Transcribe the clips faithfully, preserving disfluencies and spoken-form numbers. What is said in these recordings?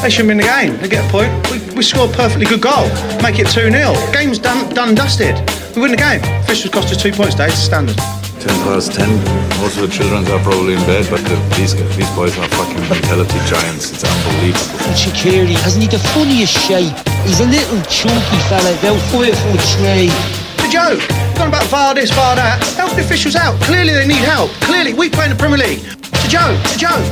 They should win the game. They get a point. We, we score a perfectly good goal. Make it two nil. Game's done, done dusted. We win the game. Officials cost us two points today. It's standard. ten past ten. Most of the children are probably in bed, but the, these, these boys are fucking mentality giants. It's unbelievable. Shaqiri, hasn't he the funniest shape? He's a little chunky fella. They'll fight for a tree. It's a joke. It's not about V A R this, V A R that. Help the officials out. Clearly they need help. Clearly we play in the Premier League. It's a joke. It's a joke.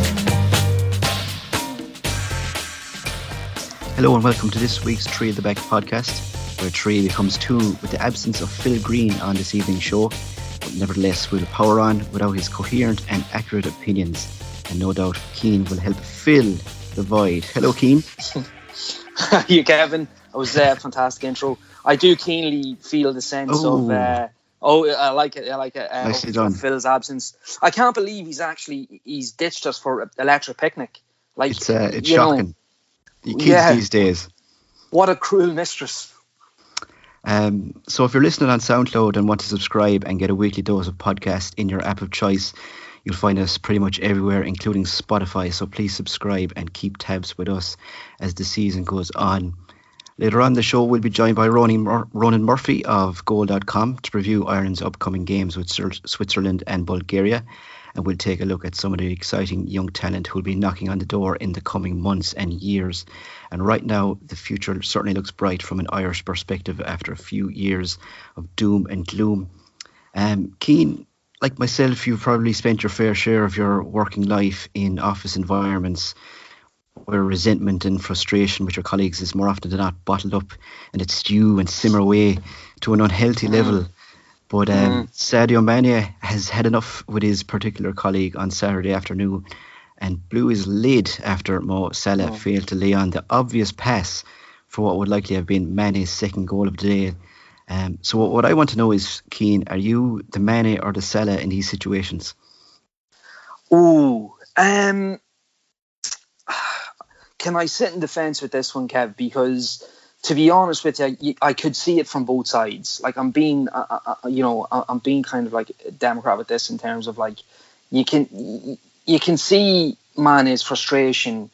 Hello and welcome to this week's Tree at the Back podcast, where Tree becomes two with the absence of Phil Green on this evening's show, but nevertheless we'll power on without his coherent and accurate opinions, and no doubt Keane will help fill the void. Hello Keane. You Kevin, that was a fantastic intro. I do keenly feel the sense Ooh. of, uh, oh I like it, I like it, uh, Nicely done. Phil's absence. I can't believe he's actually, he's ditched us for Electric Picnic. Like, it's uh, it's you shocking. Know, Your kids yeah. these days. What a cruel mistress. Um, so if you're listening on SoundCloud and want to subscribe and get a weekly dose of podcast in your app of choice, you'll find us pretty much everywhere, including Spotify. So please subscribe and keep tabs with us as the season goes on. Later on the show, we'll be joined by Ronan, Mur- Ronan Murphy of goal dot com to review Ireland's upcoming games with Sir- Switzerland and Bulgaria. And we'll take a look at some of the exciting young talent who'll be knocking on the door in the coming months and years. And right now, the future certainly looks bright from an Irish perspective after a few years of doom and gloom. Um, Keane, like myself, you've probably spent your fair share of your working life in office environments where resentment and frustration with your colleagues is more often than not bottled up and it stew and simmer away to an unhealthy level. But um, mm. Sadio Mane has had enough with his particular colleague on Saturday afternoon and blew his lid after Mo Salah mm. failed to lay on the obvious pass for what would likely have been Mane's second goal of the day. Um, so what, what I want to know is, Keane, are you the Mane or the Salah in these situations? Ooh, um, can I sit in defence with this one, Kev? Because... to be honest with you, I could see it from both sides. Like I'm being, uh, uh, you know, I'm being kind of like a Democrat with this in terms of like, you can you can see Mane's frustration,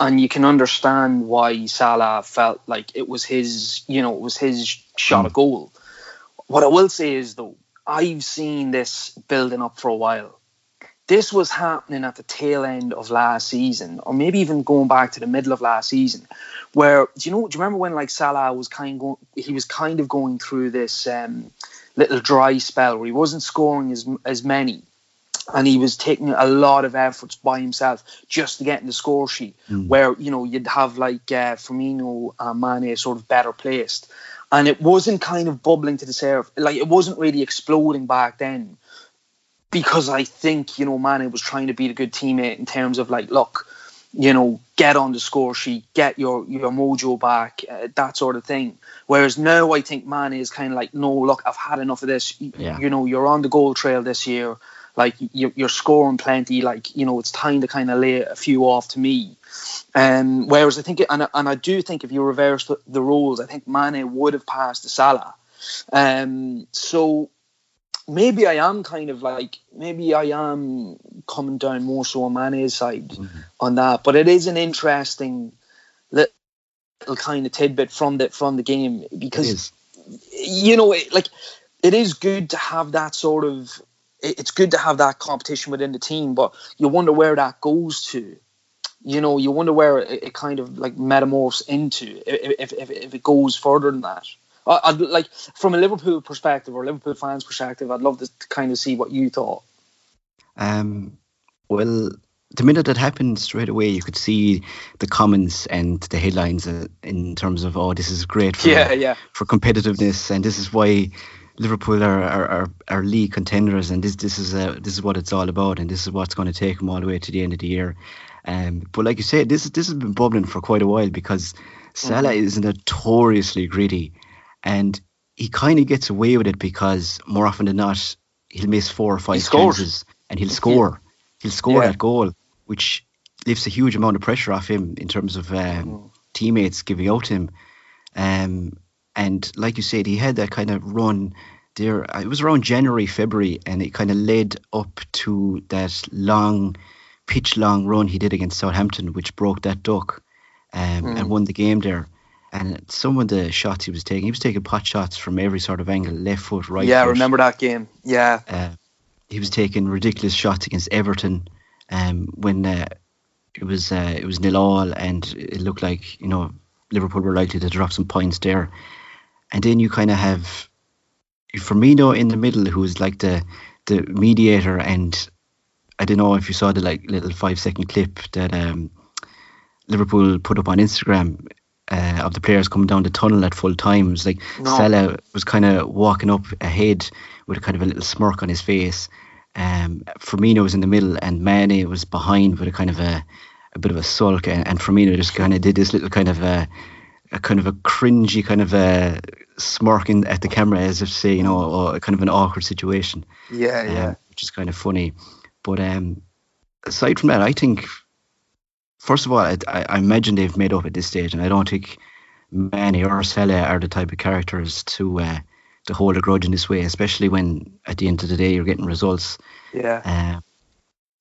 and you can understand why Salah felt like it was his, you know, it was his shot at goal. What I will say is though, I've seen this building up for a while. This was happening at the tail end of last season, or maybe even going back to the middle of last season, where do you know? Do you remember when like Salah was kind of go- he was kind of going through this um, little dry spell where he wasn't scoring as as many, and he was taking a lot of efforts by himself just to get in the score sheet, mm. where you know you'd have like uh, Firmino and Mane sort of better placed, and it wasn't kind of bubbling to the surface, like it wasn't really exploding back then. Because I think, you know, Mane was trying to be a good teammate in terms of like, look, you know, get on the score sheet, get your, your mojo back, uh, that sort of thing. Whereas now I think Mane is kind of like, no, look, I've had enough of this. Yeah. You know, you're on the goal trail this year. Like, you're, you're scoring plenty. Like, you know, it's time to kind of lay a few off to me. Um, whereas I think, and I, and I do think if you reverse the, the roles, I think Mane would have passed to Salah. Um, so... Maybe I am kind of like, maybe I am coming down more so on Mane's side mm-hmm. on that. But it is an interesting little kind of tidbit from the, from the game because, you know, it, like it is good to have that sort of, it, it's good to have that competition within the team, but you wonder where that goes to. You know, you wonder where it, it kind of like metamorphs into if, if, if it goes further than that. I'd like from a Liverpool perspective or Liverpool fans perspective, I'd love to kind of see what you thought. Um, well, the minute that happened straight away, you could see the comments and the headlines uh, in terms of, oh, this is great for, yeah, yeah. for competitiveness. And this is why Liverpool are, are, are, are league contenders. And this, this is a, this is what it's all about. And this is what's going to take them all the way to the end of the year. Um, but like you said, this, this has been bubbling for quite a while because Salah mm-hmm. is notoriously gritty. And he kind of gets away with it because more often than not, he'll miss four or five chances and he'll score. Yeah. He'll score yeah. that goal, which lifts a huge amount of pressure off him in terms of um, oh. teammates giving out to him. Um, and like you said, he had that kind of run there. It was around January, February, and it kind of led up to that long, pitch-long run he did against Southampton, which broke that duck. um, mm. and won the game there. And some of the shots he was taking, he was taking pot shots from every sort of angle, left foot, right yeah, foot. Yeah, I remember that game. Yeah. Uh, he was taking ridiculous shots against Everton um, when uh, it was uh, it was nil all, and it looked like, you know, Liverpool were likely to drop some points there. And then you kind of have Firmino in the middle, who is like the the mediator. And I don't know if you saw the like little five second clip that um, Liverpool put up on Instagram. Uh, of the players coming down the tunnel at full time. It was like no. Salah was kind of walking up ahead with a kind of a little smirk on his face. Um, Firmino was in the middle and Mane was behind with a kind of a, a bit of a sulk. And, and Firmino just kind of did this little kind of a, a kind of a cringy kind of a smirking at the camera as if saying, you know, or kind of an awkward situation. Yeah, um, yeah. Which is kind of funny. But um, aside from that, I think... First of all, I, I imagine they've made up at this stage, and I don't think Mane or Salah are the type of characters to uh, to hold a grudge in this way, especially when at the end of the day you're getting results. Yeah. Uh,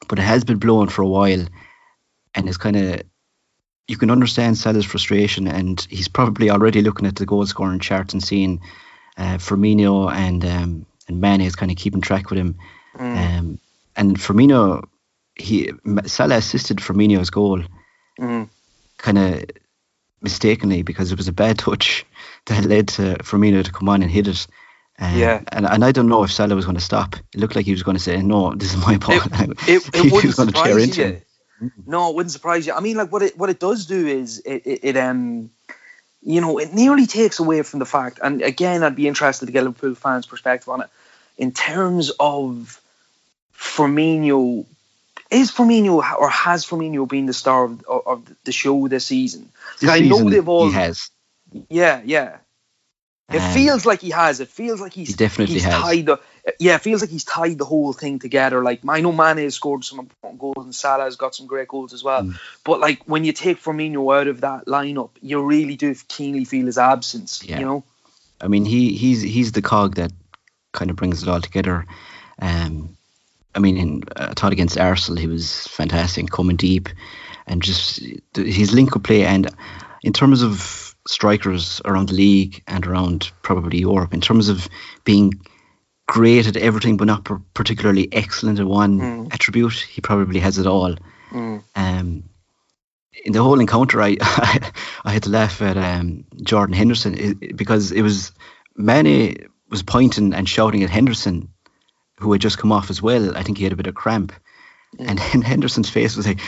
but it has been blown for a while, and it's kind of, you can understand Salah's frustration, and he's probably already looking at the goal scoring charts and seeing uh, Firmino and um, and Mane is kind of keeping track with him, mm. um, and Firmino. He Salah assisted Firmino's goal mm. kind of mistakenly, because it was a bad touch that led to Firmino to come on and hit it. Um, yeah. And and I don't know if Salah was going to stop. It looked like he was going to say, no, this is my ball. It, it, it wouldn't surprise you. No, it wouldn't surprise you. I mean, like, what it what it does do is it, it, it um you know, it nearly takes away from the fact, and again, I'd be interested to get Liverpool fans' perspective on it, in terms of Firmino. Is Firmino or has Firmino been the star of, of the show this season? This I know season they've all. He has. Yeah, yeah. It um, feels like he has. It feels like he's he definitely he's has. Tied the, yeah, it feels like he's tied the whole thing together. Like, I know Mane has scored some important goals and Salah has got some great goals as well. Mm. But like, when you take Firmino out of that lineup, you really do keenly feel his absence. Yeah. You know. I mean, he he's he's the cog that kind of brings it all together. Um. I mean, in, I thought against Arsenal, he was fantastic, coming deep, and just his link-up play. And in terms of strikers around the league and around probably Europe, in terms of being great at everything but not particularly excellent at one mm. attribute, he probably has it all. Mm. Um, in the whole encounter, I I had to laugh at um, Jordan Henderson, because it was Mane was pointing and shouting at Henderson, who had just come off as well. I think he had a bit of cramp. Mm. And then Henderson's face was like,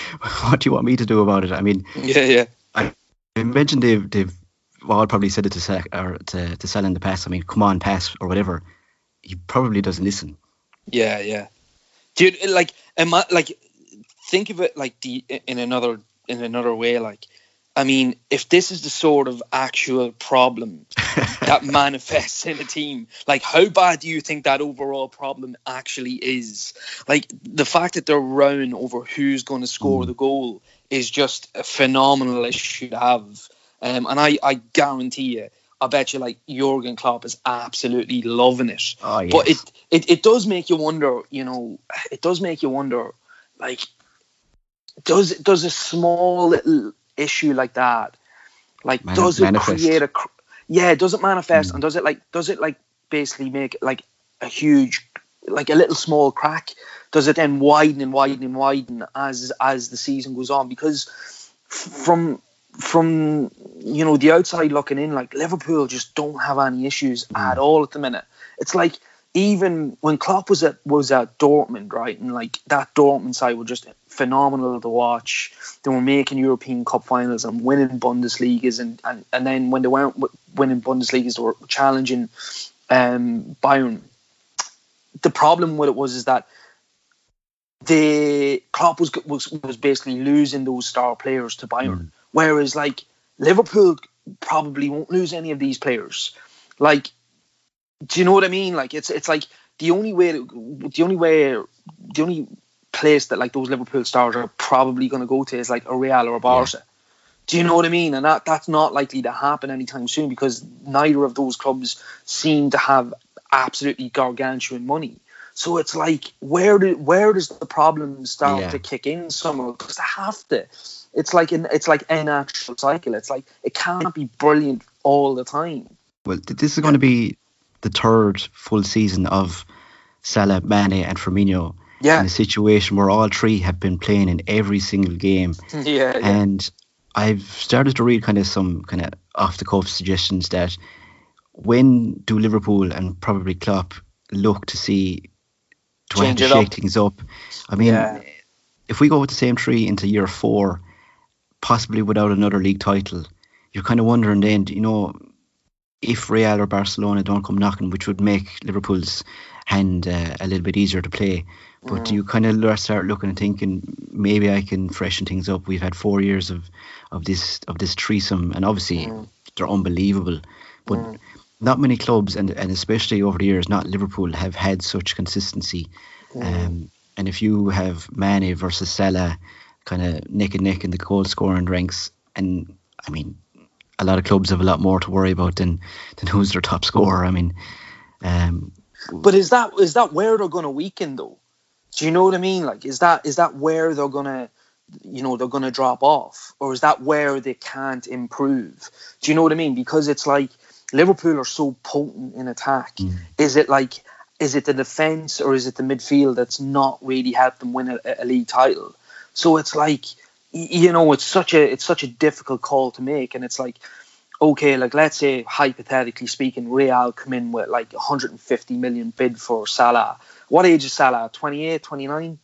what do you want me to do about it? I mean, yeah, yeah. I imagine they've, they've well, I'll probably said it to Salah or to, to Salah in the past. I mean, come on, pass or whatever. He probably doesn't listen. Yeah, yeah. Dude, like, am I, like, think of it like the in another in another way. Like, I mean, if this is the sort of actual problem that manifests in a team, like, how bad do you think that overall problem actually is? Like, the fact that they're rowing over who's going to score the goal is just a phenomenal issue to have. Um, and I, I guarantee you, I bet you, like, Jürgen Klopp is absolutely loving it. Oh, yes. But it, it, it does make you wonder, you know, it does make you wonder, like, does does a small little issue like that, like, Mani- does it manifest. create a yeah does it manifest mm. and does it like does it like basically make like a huge, like a little small crack, does it then widen and widen and widen as as the season goes on? Because from from you know, the outside looking in, like, Liverpool just don't have any issues mm. at all at the minute. It's like, even when Klopp was at was at Dortmund, right, and like that Dortmund side were just phenomenal to watch. They were making European Cup finals and winning Bundesligas, and, and, and then when they weren't winning Bundesligas, they were challenging um, Bayern. The problem with it was is that the Klopp was was was basically losing those star players to Bayern, mm. whereas like Liverpool probably won't lose any of these players, like. Do you know what I mean? Like, it's it's like the only way, the only way, the only place that like those Liverpool stars are probably going to go to is like a Real or a Barca. Yeah. Do you know what I mean? And that that's not likely to happen anytime soon, because neither of those clubs seem to have absolutely gargantuan money. So it's like, where do where does the problem start yeah. to kick in somewhere? Because they have to. It's like an it's like a natural cycle. It's like it can't be brilliant all the time. Well, this is going to be the third full season of Salah, Mane, and Firmino. Yeah. In a situation where all three have been playing in every single game. yeah. And yeah. I've started to read kind of some kind of off the cuff suggestions that when do Liverpool and probably Klopp look to see to have to shake things up? I mean, yeah. if we go with the same three into year four, possibly without another league title, you're kind of wondering then, you know, if Real or Barcelona don't come knocking, which would make Liverpool's hand uh, a little bit easier to play. But mm. you kind of start looking and thinking, maybe I can freshen things up. We've had four years of, of this of this threesome, and obviously mm. they're unbelievable. But mm. not many clubs, and, and especially over the years, not Liverpool, have had such consistency. Mm. Um, and if you have Mane versus Salah kind of neck and neck in the goal scoring ranks, and I mean, a lot of clubs have a lot more to worry about than, than who's their top scorer. I mean... Um, But is that is that where they're going to weaken though? Do you know what I mean? Like, is that is that where they're going to, you know, they're going to drop off, or is that where they can't improve? Do you know what I mean? Because it's like Liverpool are so potent in attack. Mm. Is it like is it the defense or is it the midfield that's not really helped them win a, a league title? So it's like, you know, it's such a it's such a difficult call to make, and it's like, okay, like let's say hypothetically speaking, Real come in with like one hundred fifty million bid for Salah. What age is Salah? twenty-eight, twenty-nine?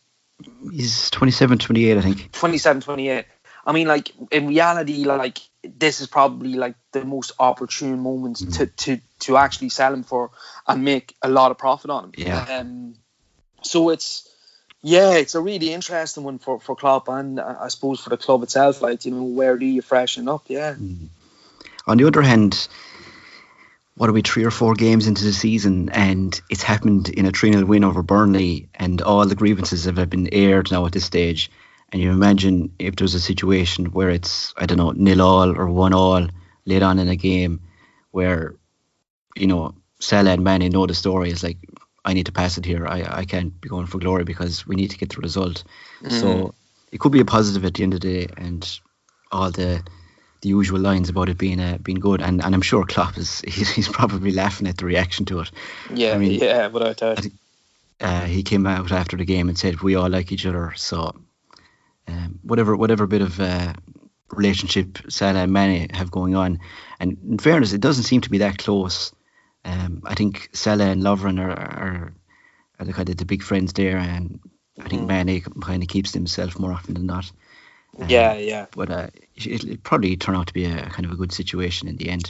He's twenty-seven, twenty-eight, I think. twenty-seven, twenty-eight. I mean, like in reality, like this is probably like the most opportune moment mm. to, to, to actually sell him for and make a lot of profit on him. Yeah. Um, so it's, yeah, it's a really interesting one for, for Klopp and uh, I suppose for the club itself. Like, you know, where do you freshen up? Yeah. Mm. On the other hand, what are we, three or four games into the season, and it's happened in a three nil win over Burnley, and all the grievances have been aired now at this stage. And you imagine if there's a situation where it's, I don't know, nil all or one all late on in a game where, you know, Salah and Mane know the story. It's like, I need to pass it here. I, I can't be going for glory because we need to get the result. Mm. So it could be a positive at the end of the day, and all the... the usual lines about it being uh, being good, and, and I'm sure Klopp is he's, he's probably laughing at the reaction to it. Yeah, I mean, yeah, without doubt. I think, uh, he came out after the game and said we all like each other. So um, whatever whatever bit of uh, relationship Salah and Mane have going on, and in fairness, it doesn't seem to be that close. Um, I think Salah and Lovren are are, are the kind of the big friends there, and I think mm. Mane kind of keeps to himself more often than not. Um, yeah, yeah. But uh, it'll, it'll probably turn out to be a kind of a good situation in the end.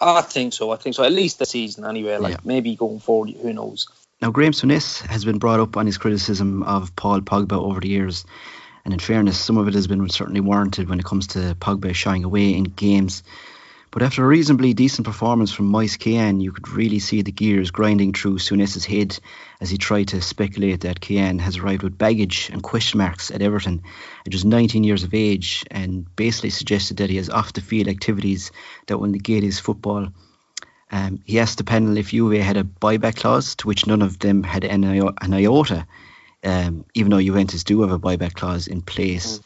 I think so. I think so. At least this season, anyway. Like yeah. maybe going forward, who knows? Now, Graeme Souness has been brought up on his criticism of Paul Pogba over the years, and in fairness, some of it has been certainly warranted when it comes to Pogba shying away in games. But after a reasonably decent performance from Moise Kean, you could really see the gears grinding through Souness's head as he tried to speculate that Kean has arrived with baggage and question marks at Everton at just nineteen years of age, and basically suggested that he has off-the-field activities that will negate his football. Um, he asked the panel if Juve had a buyback clause, to which none of them had an, I- an iota, um, even though Juventus do have a buyback clause in place. Mm.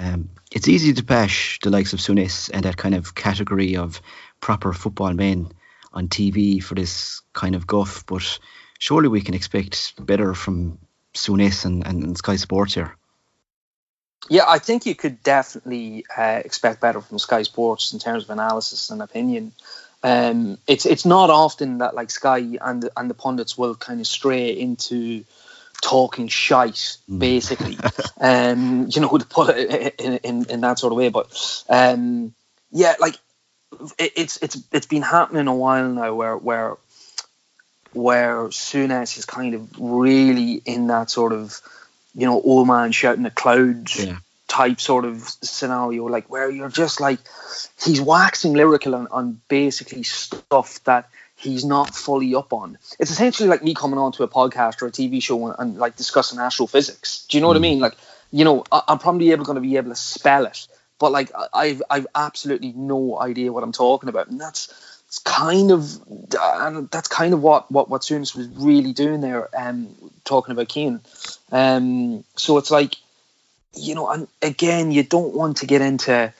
Um, it's easy to bash the likes of Souness and that kind of category of proper football men on T V for this kind of guff, but surely we can expect better from Souness and, and, and Sky Sports here. Yeah, I think you could definitely uh, expect better from Sky Sports in terms of analysis and opinion. Um, it's it's not often that like Sky and the, and the pundits will kind of stray into talking shite, basically, um, you know, to put it in, in, in that sort of way. But um, yeah, like it, it's it's it's been happening a while now, where where where Souness is kind of really in that sort of, you know, old man shouting at clouds yeah. type sort of scenario, like where you're just like he's waxing lyrical on, on basically stuff that he's not fully up on. It's essentially like me coming onto a podcast or a T V show and, and like discussing astrophysics. Do you know mm. what I mean? Like, you know, I, I'm probably able going to be able to spell it, but like I, I've I've absolutely no idea what I'm talking about, and that's it's kind of and that's kind of what what what Souness was really doing there. Um, talking about Kean, um, so it's like, you know, and again, you don't want to get into.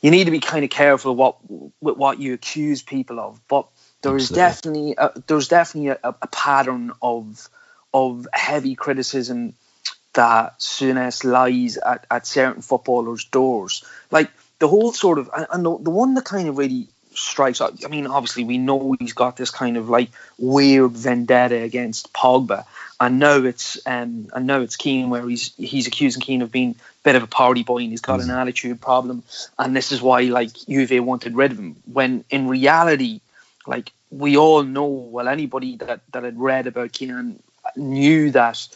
You need to be kind of careful what with what you accuse people of, but there is definitely a, there's definitely a, a pattern of of heavy criticism that Souness lies at, at certain footballers' doors, like the whole sort of and, and the, the one that kind of really strikes out. I mean, obviously we know he's got this kind of like weird vendetta against Pogba, and now it's um and now it's Kean, where he's he's accusing Kean of being a bit of a party boy and he's got mm. an attitude problem, and this is why like Juve wanted rid of him. When in reality, like we all know, well, anybody that that had read about Kean knew that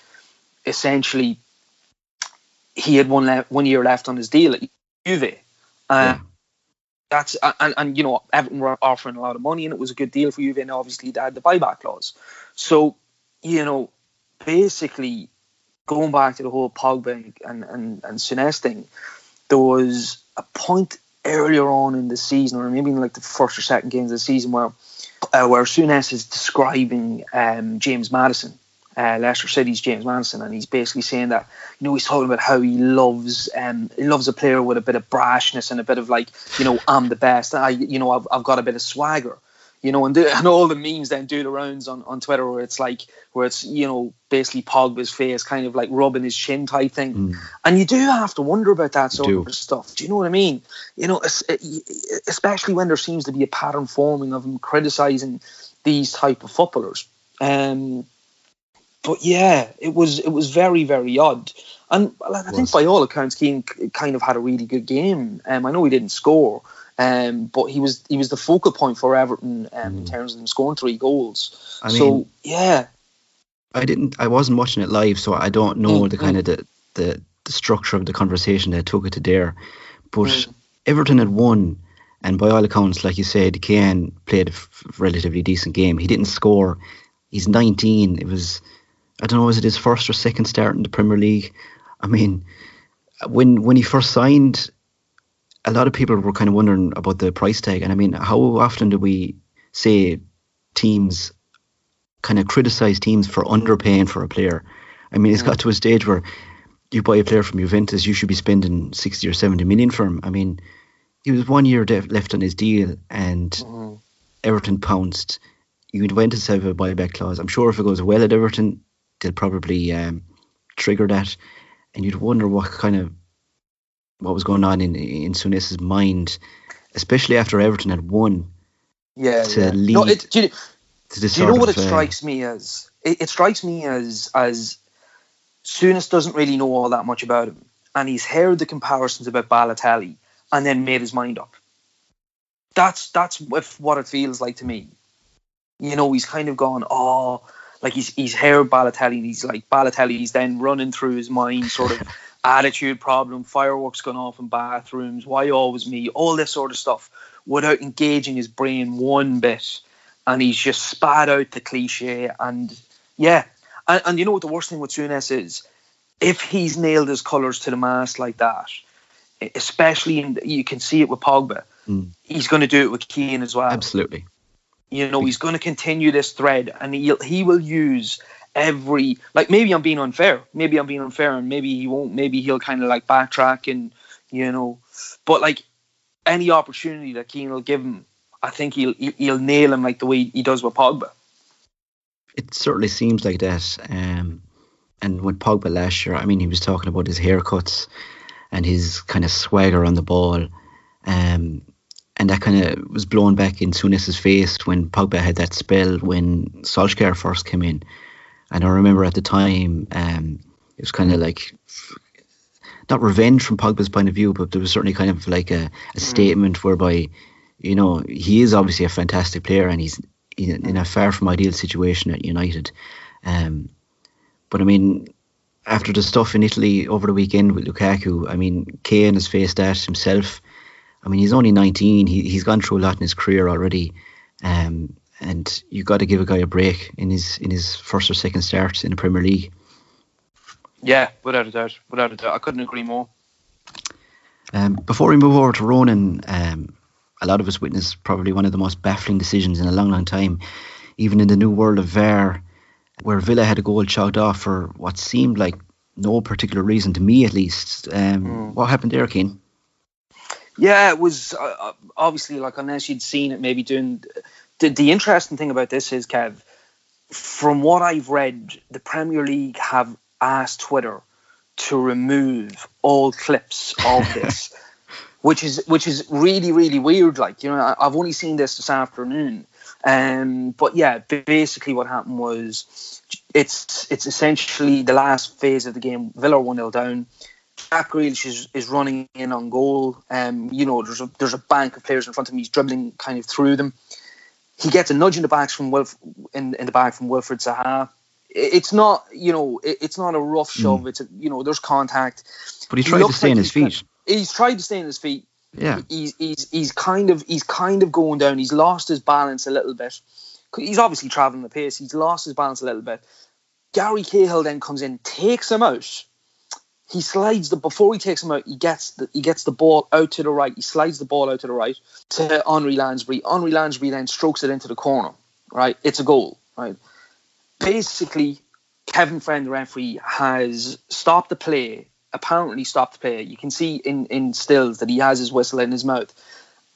essentially he had one le- one year left on his deal at Juve. Uh, yeah. That's and, and you know, Everton were offering a lot of money and it was a good deal for Juve, and obviously they had the buyback clause. So, you know, basically going back to the whole Pogba and and, and Souness thing, there was a point earlier on in the season, or maybe in like the first or second games of the season, where uh, where Souness is describing um, James Maddison, uh, Leicester City's James Maddison, and he's basically saying that, you know, he's talking about how he loves um, he loves a player with a bit of brashness and a bit of like, you know, I'm the best, I you know I've, I've got a bit of swagger, you know, and do, and all the memes then do the rounds on, on Twitter where it's like where it's you know basically Pogba's face kind of like rubbing his chin type thing, mm. and you do have to wonder about that sort of stuff. Do you know what I mean? You know, especially when there seems to be a pattern forming of him criticising these type of footballers. Um, but yeah, it was it was very very odd, and I think by all accounts Kean kind of had a really good game. Um, I know he didn't score. Um, but he was he was the focal point for Everton um, mm. in terms of them scoring three goals. I mean, so yeah, I didn't. I wasn't watching it live, so I don't know mm. the kind mm. of the, the, the structure of the conversation that took it to there. But mm. Everton had won, and by all accounts, like you said, Kean played a f- relatively decent game. He didn't score. He's nineteen. It was, I don't know, was it his first or second start in the Premier League? I mean, when when he first signed, a lot of people were kind of wondering about the price tag. And I mean, how often do we say teams kind of criticize teams for underpaying for a player? I mean, it's yeah. got to a stage where you buy a player from Juventus, you should be spending sixty or seventy million for him. I mean, he was one year def- left on his deal and mm-hmm. Everton pounced. Juventus have a buyback clause. I'm sure if it goes well at Everton, they'll probably um, trigger that. And you'd wonder what kind of, what was going on in in Souness's mind, especially after Everton had won. Yeah, to yeah. lead. No, it, do you, to do you know what of, it strikes uh, me as? It, it strikes me as as Souness doesn't really know all that much about him, and he's heard the comparisons about Balotelli, and then made his mind up. That's that's what it feels like to me. You know, he's kind of gone, oh, like he's he's heard Balotelli, and he's like Balotelli. He's then running through his mind, sort of. Attitude problem, fireworks going off in bathrooms, why always me, all this sort of stuff, without engaging his brain one bit, and he's just spat out the cliche. And yeah, and, and you know what the worst thing with Souness is, if he's nailed his colours to the mast like that, especially in the, you can see it with Pogba, mm. he's going to do it with Kean as well. Absolutely. You know, he's going to continue this thread, and he'll, he will use every, like, maybe I'm being unfair. Maybe I'm being unfair, and maybe he won't. Maybe he'll kind of like backtrack, and you know. But like any opportunity that Kean will give him, I think he'll he'll nail him like the way he does with Pogba. It certainly seems like that. Um, and with Pogba last year, I mean, he was talking about his haircuts and his kind of swagger on the ball, um, and that kind of was blown back in Souness's face when Pogba had that spell when Solskjaer first came in. And I remember at the time, um, it was kind of like, not revenge from Pogba's point of view, but there was certainly kind of like a, a statement whereby, you know, he is obviously a fantastic player and he's in a far from ideal situation at United. Um, but I mean, after the stuff in Italy over the weekend with Lukaku, I mean, Kean has faced that himself. I mean, he's only nineteen. He, he's gone through a lot in his career already. Um And you got to give a guy a break in his in his first or second start in the Premier League. Yeah, without a doubt, without a doubt, I couldn't agree more. Um, before we move over to Ronan, um, a lot of us witnessed probably one of the most baffling decisions in a long, long time, even in the new world of V A R, where Villa had a goal chalked off for what seemed like no particular reason, to me at least. Um, mm. What happened there, Keane? Yeah, it was uh, obviously, like, unless you'd seen it maybe doing... The, the interesting thing about this is, Kev, from what I've read, the Premier League have asked Twitter to remove all clips of this, which is which is really, really weird. Like, you know, I've only seen this this afternoon. Um, but yeah, basically what happened was it's it's essentially the last phase of the game. Villa one nil down. Jack Grealish is, is running in on goal. Um, you know, there's a, there's a bank of players in front of him. He's dribbling kind of through them. He gets a nudge in the back from Wilf, in, in the back from Wilfred Zaha. It, it's not, you know, it, it's not a rough shove. Mm. It's a, you know, there's contact. But he tried he to stay like in his feet. He's tried to stay in his feet. Yeah. He's he's he's kind of he's kind of going down. He's lost his balance a little bit. He's obviously traveling the pace. He's lost his balance a little bit. Gary Cahill then comes in, takes him out. He slides the before he takes him out. He gets the, he gets the ball out to the right. He slides the ball out to the right to Henri Lansbury. Henri Lansbury then strokes it into the corner. Right, it's a goal. Right, basically, Kevin Friend, the referee, has stopped the play. Apparently, stopped the play. You can see in in stills that he has his whistle in his mouth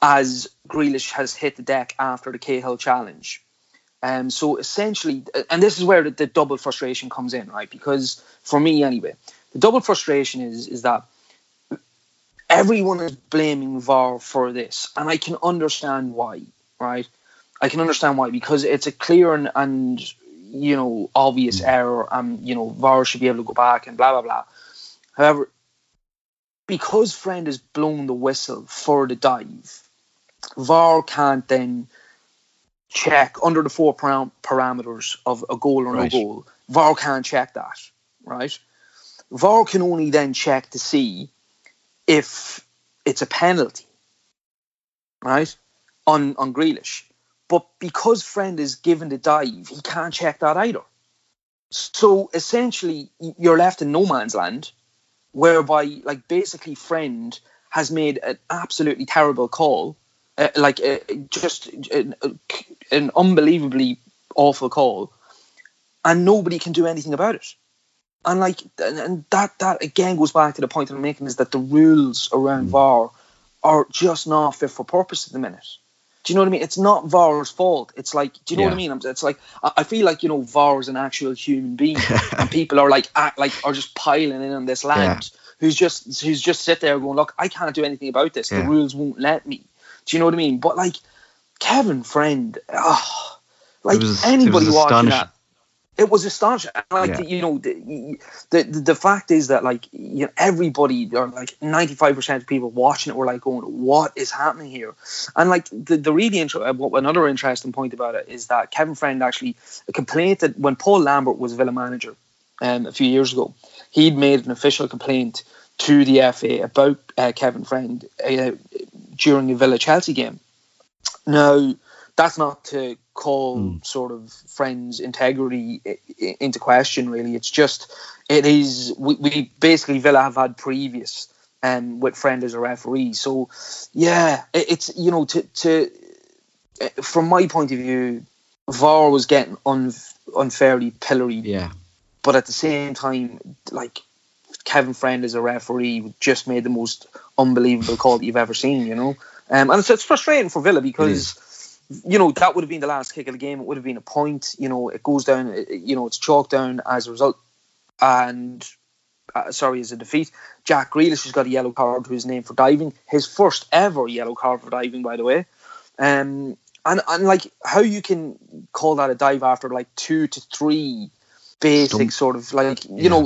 as Grealish has hit the deck after the Cahill challenge. Um, so essentially, and this is where the, the double frustration comes in, right? Because for me, anyway. The double frustration is is that everyone is blaming V A R for this, and I can understand why, right? I can understand why, because it's a clear and, and you know, obvious error, and, you know, V A R should be able to go back and blah, blah, blah. However, because Friend has blown the whistle for the dive, V A R can't then check under the four param- parameters of a goal or right. no goal. V A R can't check that, right? V A R can only then check to see if it's a penalty, right, on, on Grealish. But because Friend is given the dive, he can't check that either. So essentially, you're left in no man's land, whereby, like, basically Friend has made an absolutely terrible call, uh, like uh, just an, an unbelievably awful call, and nobody can do anything about it. And like, and that, that again goes back to the point I'm making, is that the rules around V A R are just not fit for purpose at the minute. Do you know what I mean? It's not V A R's fault. It's like, do you know yeah. what I mean? It's like, I feel like, you know, V A R is an actual human being, and people are like, act, like are just piling in on this lad yeah. who's just who's just sit there going, look, I can't do anything about this. Yeah. The rules won't let me. Do you know what I mean? But like, Kevin Friend, oh, like it was, anybody it was watching that. It was astonishing. Like, yeah. the, you know, the, the the fact is that, like, you know, everybody, or like ninety-five percent of people watching it were like going, what is happening here? And like the, the really intro, another interesting point about it is that Kevin Friend actually complained that when Paul Lambert was Villa manager um, a few years ago, he'd made an official complaint to the F A about uh, Kevin Friend uh, during the Villa-Chelsea game. Now, that's not to call mm. sort of Friend's integrity into question, really. It's just, it is, we, we basically, Villa have had previous um, with Friend as a referee. So, yeah, it's, you know, to, to from my point of view, V A R was getting un, unfairly pilloried. Yeah. But at the same time, like, Kevin Friend as a referee just made the most unbelievable call that you've ever seen, you know. Um, and it's, it's frustrating for Villa because... you know, that would have been the last kick of the game. It would have been a point. You know, it goes down, you know, it's chalked down as a result. And, uh, sorry, as a defeat. Jack Grealish has got a yellow card to his name for diving. His first ever yellow card for diving, by the way. Um, and, and, like, how you can call that a dive after, like, two to three basic Stump. sort of, like, you yeah. know,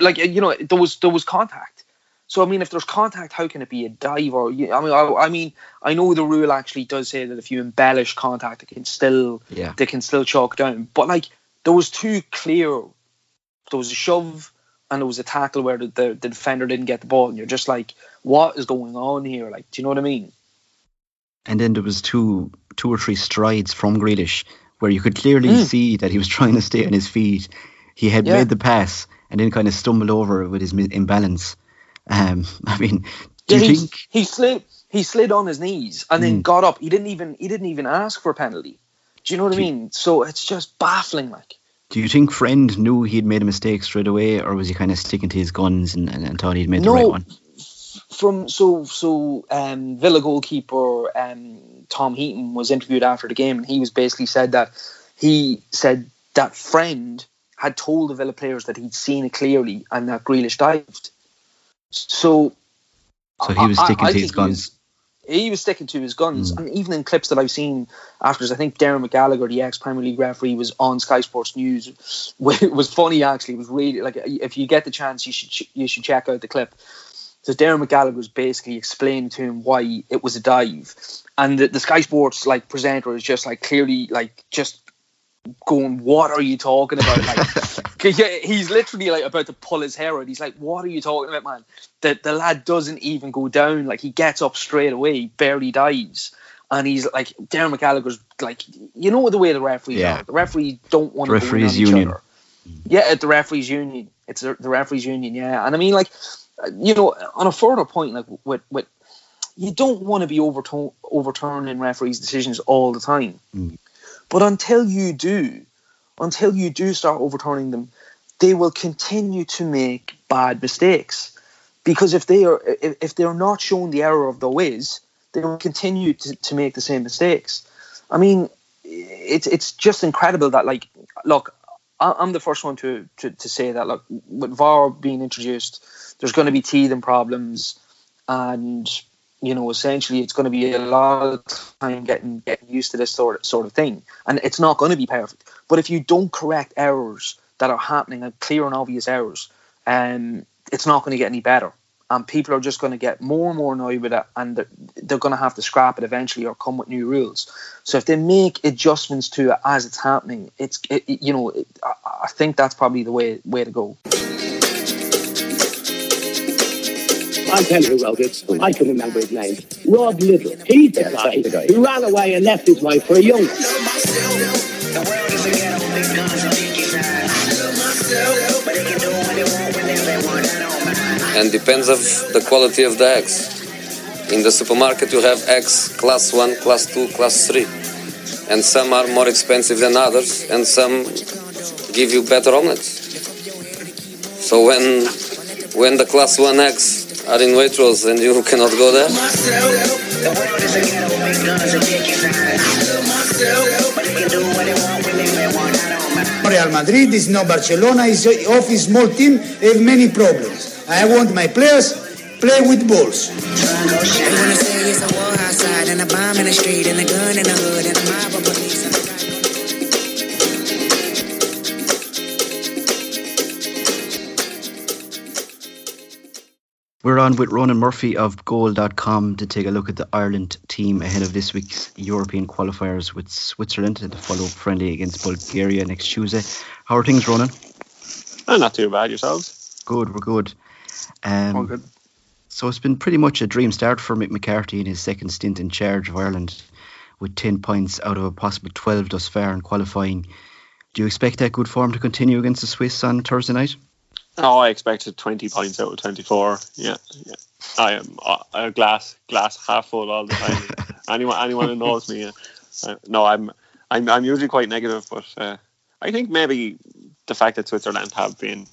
like, you know, there was, there was contact. So, I mean, if there's contact, how can it be a dive? Or, I mean, I, I mean, I know the rule actually does say that if you embellish contact, it can still, yeah. they can still chalk down. But, like, there was two clear, there was a shove and there was a tackle where the, the, the defender didn't get the ball. And you're just like, what is going on here? Like, do you know what I mean? And then there was two two or three strides from Grealish where you could clearly mm. see that he was trying to stay on his feet. He had yeah. made the pass and then kind of stumbled over with his imbalance. Um, I mean, do yeah, you he's, think... He, slipped, He slid on his knees and then mm. got up. He didn't even he didn't even ask for a penalty. Do you know what do I mean? You, so it's just baffling. Like, do you think Friend knew he'd made a mistake straight away, or was he kind of sticking to his guns and, and, and thought he'd made no, the right one? From so so um, Villa goalkeeper um, Tom Heaton was interviewed after the game, and he was basically said that he said that Friend had told the Villa players that he'd seen it clearly and that Grealish dived. So, so he was sticking I, I to his guns. He was, he was sticking to his guns, mm. and even in clips that I've seen afterwards, I think Darren McGallagher, the ex-Premier League referee, was on Sky Sports News. It was funny actually. It was really like, if you get the chance, you should you should check out the clip. So Darren McGallagher was basically explaining to him why it was a dive, and the, the Sky Sports like presenter is just like clearly like just going, what are you talking about? Like, yeah, he's literally like about to pull his hair out. He's like, what are you talking about, man? The, the lad doesn't even go down. Like, he gets up straight away, barely dives. And he's like, Darren McGallagher's like, you know the way the referees yeah. are. The referees don't want to go down each other. Yeah, at the referees union. It's the, the referees union, yeah. And I mean, like, you know, on a further point, like, with, with you don't want to be overturn, overturning referees' decisions all the time. Mm. But until you do, until you do start overturning them, they will continue to make bad mistakes. Because if they are if, if they're not shown the error of the ways, they will continue to, to make the same mistakes. I mean, it's it's just incredible that, like, look, I'm the first one to, to, to say that, look, with V A R being introduced, there's going to be teething problems, and, you know, essentially it's going to be a lot of time getting getting used to this sort of, sort of thing. And it's not going to be perfect. But if you don't correct errors that are happening, and clear and obvious errors, um, it's not going to get any better. And people are just going to get more and more annoyed with it, and they're, they're going to have to scrap it eventually or come with new rules. So if they make adjustments to it as it's happening, it's it, it, you know, it, I, I think that's probably the way way to go. I'll tell you who wrote it. I can remember his name. Rod Little. He's the guy who ran away and left his wife for a young. The world is a ghetto, big guns and dingy signs. But they can do what they want whenever they want. I don't mind. And depends of the quality of the eggs. In the supermarket you have eggs class one, class two, class three. And some are more expensive than others, and some give you better omelets. So when when the class one eggs are in Waitrose and you cannot go there. Real Madrid is no Barcelona, is off his small team, have many problems. I want my players play with balls. We're on with Ronan Murphy of goal dot com to take a look at the Ireland team ahead of this week's European qualifiers with Switzerland and the follow-up friendly against Bulgaria next Tuesday. How are things, Ronan? Oh, not too bad, yourselves? Good, we're good. Um, All good. So it's been pretty much a dream start for Mick McCarthy in his second stint in charge of Ireland, with ten points out of a possible twelve thus far in qualifying. Do you expect that good form to continue against the Swiss on Thursday night? Oh, I expected twenty points out of twenty-four. Yeah, yeah. I am a glass glass half full all the time. anyone anyone who knows me, uh, no, I'm I'm I'm usually quite negative, but uh, I think maybe the fact that Switzerland have been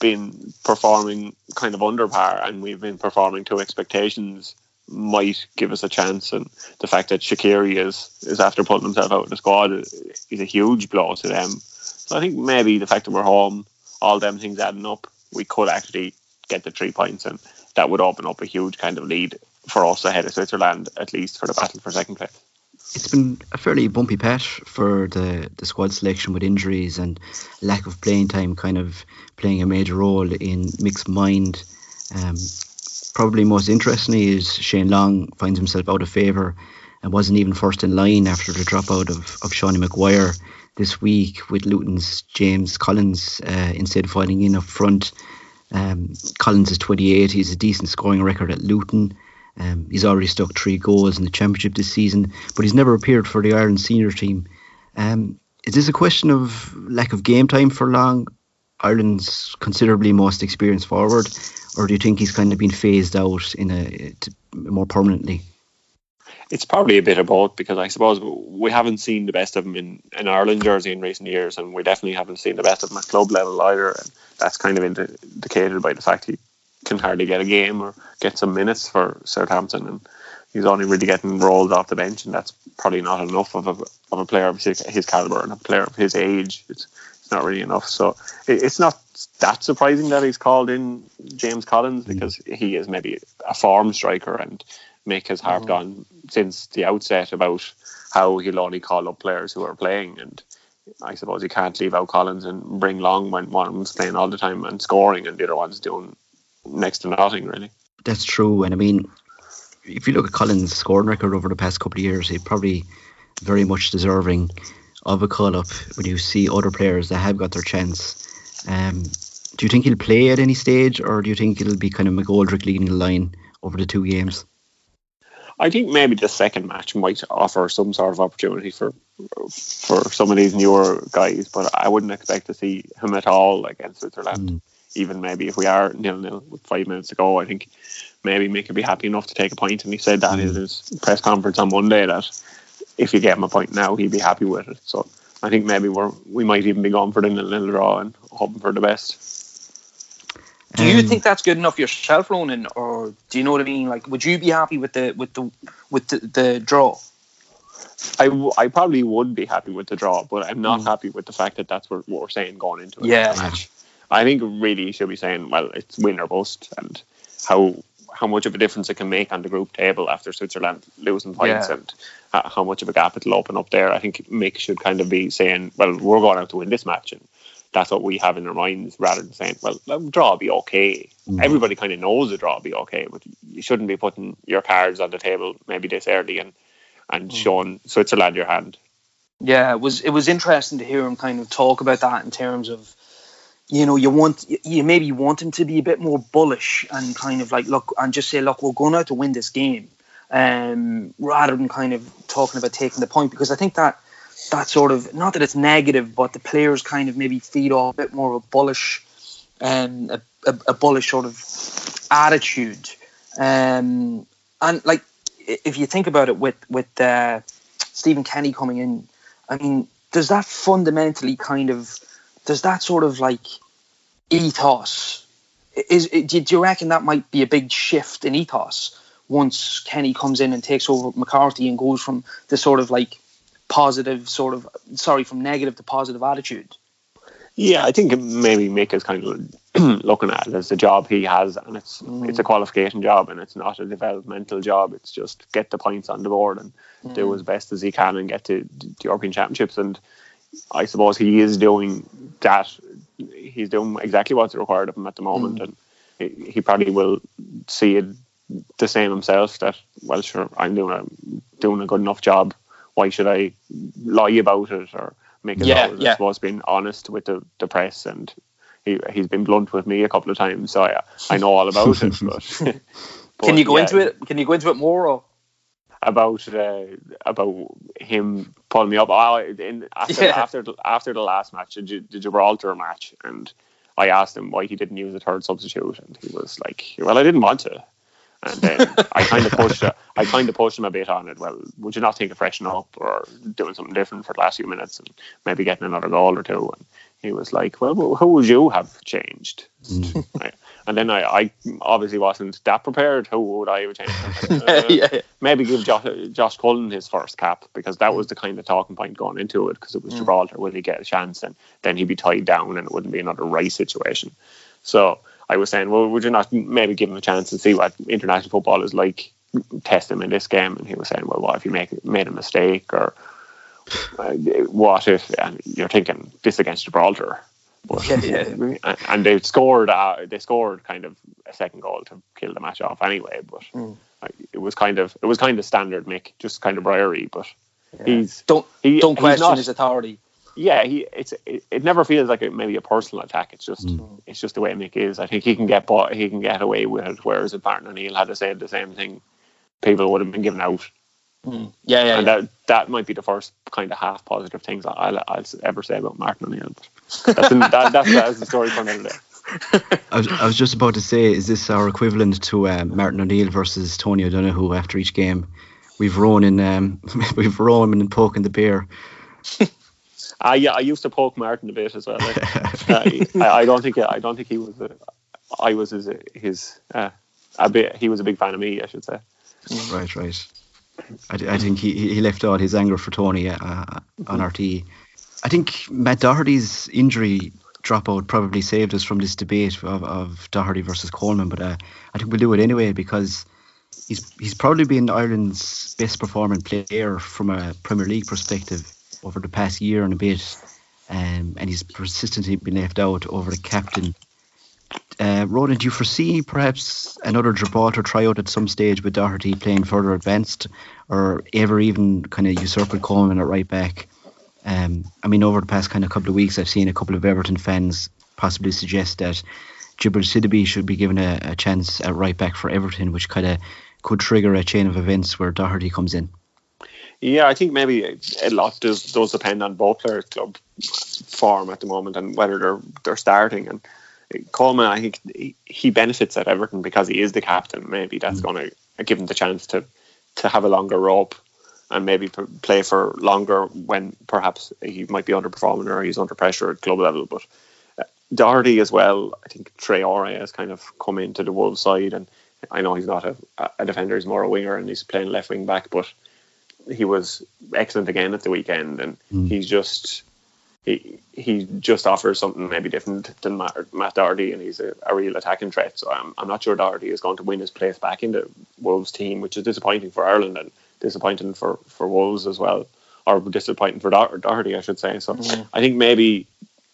been performing kind of under par and we've been performing to expectations might give us a chance, and the fact that Shaqiri is is after putting himself out of the squad is a huge blow to them. So I think maybe the fact that we're home, all them things adding up, we could actually get the three points, and that would open up a huge kind of lead for us ahead of Switzerland, at least for the battle for second place. It's been a fairly bumpy patch for the, the squad selection, with injuries and lack of playing time kind of playing a major role in Mick's mind. Um, probably most interestingly is Shane Long finds himself out of favour and wasn't even first in line after the dropout of, of Seanie Maguire this week, with Luton's James Collins uh, instead fighting in up front. Um, Collins is twenty-eight. He's a decent scoring record at Luton. Um, he's already stuck three goals in the Championship this season, but he's never appeared for the Ireland senior team. Um, is this a question of lack of game time for Long, Ireland's considerably most experienced forward, or do you think he's kind of been phased out in a to, more permanently? It's probably a bit of both, because I suppose we haven't seen the best of him in an Ireland jersey in recent years, and we definitely haven't seen the best of him at club level either. And that's kind of indicated by the fact he can hardly get a game or get some minutes for Southampton, and he's only really getting rolled off the bench, and that's probably not enough of a, of a player of his calibre and a player of his age. It's, it's not really enough. So it, it's not that surprising that he's called in James Collins, because he is maybe a form striker, and Mick has harped mm. on since the outset about how he'll only call up players who are playing, and I suppose you can't leave out Collins and bring Long when one's playing all the time and scoring and the other one's doing next to nothing, really. That's true. And I mean, if you look at Collins' scoring record over the past couple of years, he's probably very much deserving of a call-up when you see other players that have got their chance. Um, do you think he'll play at any stage, or do you think it'll be kind of McGoldrick leading the line over the two games? I think maybe the second match might offer some sort of opportunity for for some of these newer guys, but I wouldn't expect to see him at all against Switzerland. Mm. Even maybe if we are nil-nil with five minutes to go, I think maybe Mick would be happy enough to take a point. And he said that mm. in his press conference on Monday, that if you get him a point now, he'd be happy with it. So I think maybe we're we might even be going for the nil-nil draw and hoping for the best. Do you um, think that's good enough yourself, Ronan, or do you know what I mean? Like, would you be happy with the with the with the, the draw? I, w- I probably would be happy with the draw, but I'm not mm. happy with the fact that that's what we're saying going into it. Yeah, match. I think really you should be saying, well, it's win or bust, and how how much of a difference it can make on the group table after Switzerland losing points, yeah. and uh, how much of a gap it'll open up there. I think Mick should kind of be saying, well, we're going out to win this match, and that's what we have in our minds, rather than saying, well, the draw will be okay. Mm-hmm. Everybody kind of knows the draw will be okay, but you shouldn't be putting your cards on the table maybe this early and, and mm-hmm. showing Switzerland your hand. Yeah, it was it was interesting to hear him kind of talk about that in terms of, you know, you want you maybe want him to be a bit more bullish and kind of like, look, and just say, look, we're going out to win this game, um, rather than kind of talking about taking the point, because I think that that sort of, not that it's negative, but the players kind of maybe feed off a bit more of a bullish, um, a, a, a bullish sort of attitude. Um, and like, if you think about it with, with uh, Stephen Kenny coming in, I mean, does that fundamentally kind of, does that sort of like ethos, is, is do you reckon that might be a big shift in ethos once Kenny comes in and takes over McCarthy and goes from the sort of like, positive sort of sorry from negative to positive attitude? Yeah, I think maybe Mick is kind of looking at it as the job he has, and it's mm. it's a qualification job, and it's not a developmental job. It's just get the points on the board and mm. do as best as he can and get to the European Championships. And I suppose he is doing that. He's doing exactly what's required of him at the moment, mm. and he probably will see it the same himself, that, well, sure, I'm doing a doing a good enough job. Why should I lie about it or make it yeah, all? Yeah. I suppose being honest with the, the press, and he, he's been blunt with me a couple of times, so I, I know all about it. But, but can you go yeah, into it? Can you go into it more? Or? About uh, about him pulling me up oh, in, after yeah. after after the last match, the, the Gibraltar match, and I asked him why he didn't use the third substitute, and he was like, "Well, I didn't want to." And then I kind of pushed uh, I kind of pushed him a bit on it. Well, would you not think of freshening up or doing something different for the last few minutes and maybe getting another goal or two? And he was like, well, who would you have changed? Mm. I, and then I, I obviously wasn't that prepared. Who would I have changed? Like, uh, yeah, yeah. Maybe give Josh, Josh Cullen his first cap, because that was the kind of talking point going into it, because it was mm. Gibraltar. Will he get a chance? And then he'd be tied down and it wouldn't be another Rice situation. So I was saying, well, would you not maybe give him a chance and see what international football is like? Test him in this game. And he was saying, well, what if you make made a mistake, or uh, what if? And you're thinking this against Gibraltar, but, yeah, yeah. And, and they scored. Uh, they scored kind of a second goal to kill the match off anyway. But mm. it was kind of it was kind of standard Mick, just kind of briery. But yeah. he's don't he, don't question not, his authority. Yeah, he it's it, it never feels like a, maybe a personal attack. It's just mm. it's just the way Mick is. I think he can get bought, he can get away with it. Whereas if Barton O'Neill had to say the same thing, people would have been given out. Mm. Yeah, yeah. And yeah. That, that might be the first kind of half positive things I'll, I'll ever say about Martin O'Neill. That's, an, that, that's, that's the story for another day. I, was, I was just about to say, is this our equivalent to um, Martin O'Neill versus Tony O'Donoghue after each game? We've Ronan, um, we've Ronan and poking the beer. I yeah, I used to poke Martin a bit as well. Like, uh, I, I don't think I don't think he was. A, I was his, his uh, a bit. He was a big fan of me, I should say. Right, right. I, I think he, he left out his anger for Tony uh, on R T E. I think Matt Doherty's injury dropout probably saved us from this debate of, of Doherty versus Coleman, but uh, I think we'll do it anyway because he's he's probably been Ireland's best performing player from a Premier League perspective over the past year and a bit, um, and he's persistently been left out over the captain. Uh, Ronan, do you foresee perhaps another drabout or tryout at some stage with Doherty playing further advanced, or ever even kind of usurping Coleman at right back? Um, I mean, over the past kind of couple of weeks, I've seen a couple of Everton fans possibly suggest that Jibril Sidibé should be given a, a chance at right back for Everton, which kind of could trigger a chain of events where Doherty comes in. Yeah, I think maybe a lot does, does depend on both players' club form at the moment and whether they're they're starting. And Coleman, I think he, he benefits at Everton because he is the captain. Maybe that's mm. going to give him the chance to, to have a longer rope and maybe p- play for longer when perhaps he might be underperforming or he's under pressure at club level. But uh, Doherty as well, I think Traore has kind of come into the Wolves side, and I know he's not a, a defender, he's more a winger and he's playing left wing back, but he was excellent again at the weekend, and mm. he's just... He he just offers something maybe different than Matt Doherty, and he's a, a real attacking threat. So I'm I'm not sure Doherty is going to win his place back in the Wolves team, which is disappointing for Ireland and disappointing for, for Wolves as well, or disappointing for Do- Doherty, I should say. So mm-hmm. I think maybe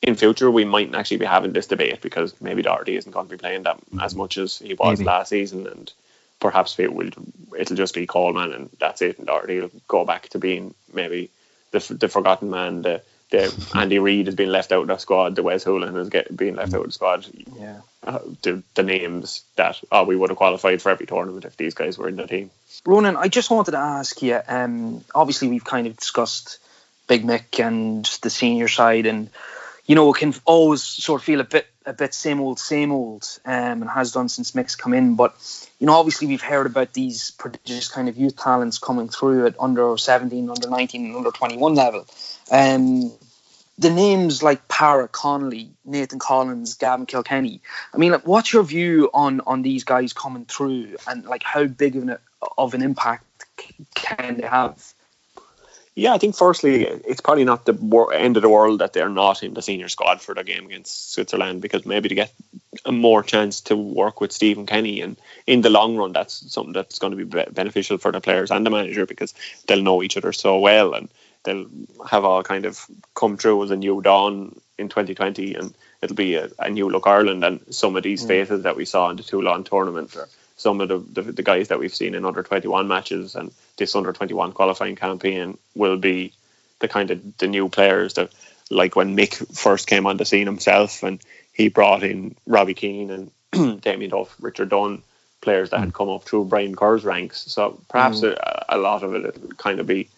in future we might actually be having this debate because maybe Doherty isn't going to be playing that as much as he was maybe. last season, and perhaps it will it'll just be Coleman and that's it, and Doherty will go back to being maybe the the forgotten man. The, The Andy Reid has been left out of the squad. The Wes Houlihan has get, been left out of the squad. Yeah, uh, the, the names that oh, we would have qualified for every tournament if these guys were in the team. Ronan, I just wanted to ask you. Um, obviously, we've kind of discussed Big Mick and the senior side, and you know, it can always sort of feel a bit, a bit same old, same old, um, and has done since Mick's come in. But you know, obviously, we've heard about these prodigious kind of youth talents coming through at under seventeen, under nineteen, and under twenty-one level. Um, the names like Para, Connolly, Nathan Collins, Gavin Kilkenny. I mean, like, what's your view on, on these guys coming through, and like how big of an, of an impact can they have? Yeah, I think firstly, it's probably not the wor- end of the world that they're not in the senior squad for the game against Switzerland, because maybe they get a more chance to work with Stephen Kenny, and in the long run, that's something that's going to be be- beneficial for the players and the manager because they'll know each other so well, and they'll have all kind of come through as a new dawn in twenty twenty, and it'll be a, a new look Ireland, and some of these mm. faces that we saw in the Toulon tournament or some of the, the, the guys that we've seen in under twenty-one matches and this under twenty-one qualifying campaign will be the kind of the new players that, like when Mick first came on the scene himself and he brought in Robbie Keane and Damien Duff, Richard Dunn, players that mm. had come up through Brian Kerr's ranks. So perhaps mm. a, a lot of it will kind of be,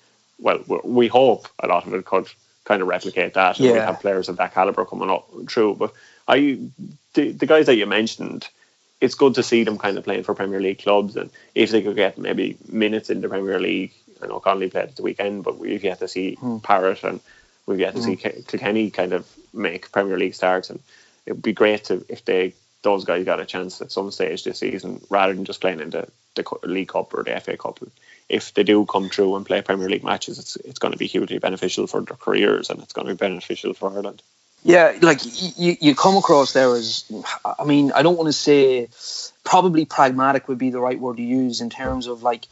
well, we hope a lot of it could kind of replicate that, and yeah. we have players of that calibre coming up through. But I, the, the guys that you mentioned, it's good to see them kind of playing for Premier League clubs, and if they could get maybe minutes in the Premier League, I know Connolly played at the weekend, but we've yet to see mm. Parrott, and we've yet to mm. see Kilkenny kind of make Premier League starts, and it would be great to, if they those guys got a chance at some stage this season rather than just playing in the, the League Cup or the F A Cup. If they do come through and play Premier League matches, it's it's going to be hugely beneficial for their careers, and it's going to be beneficial for Ireland. Yeah, like you, you come across there as, I mean, I don't want to say, probably pragmatic would be the right word to use in terms of like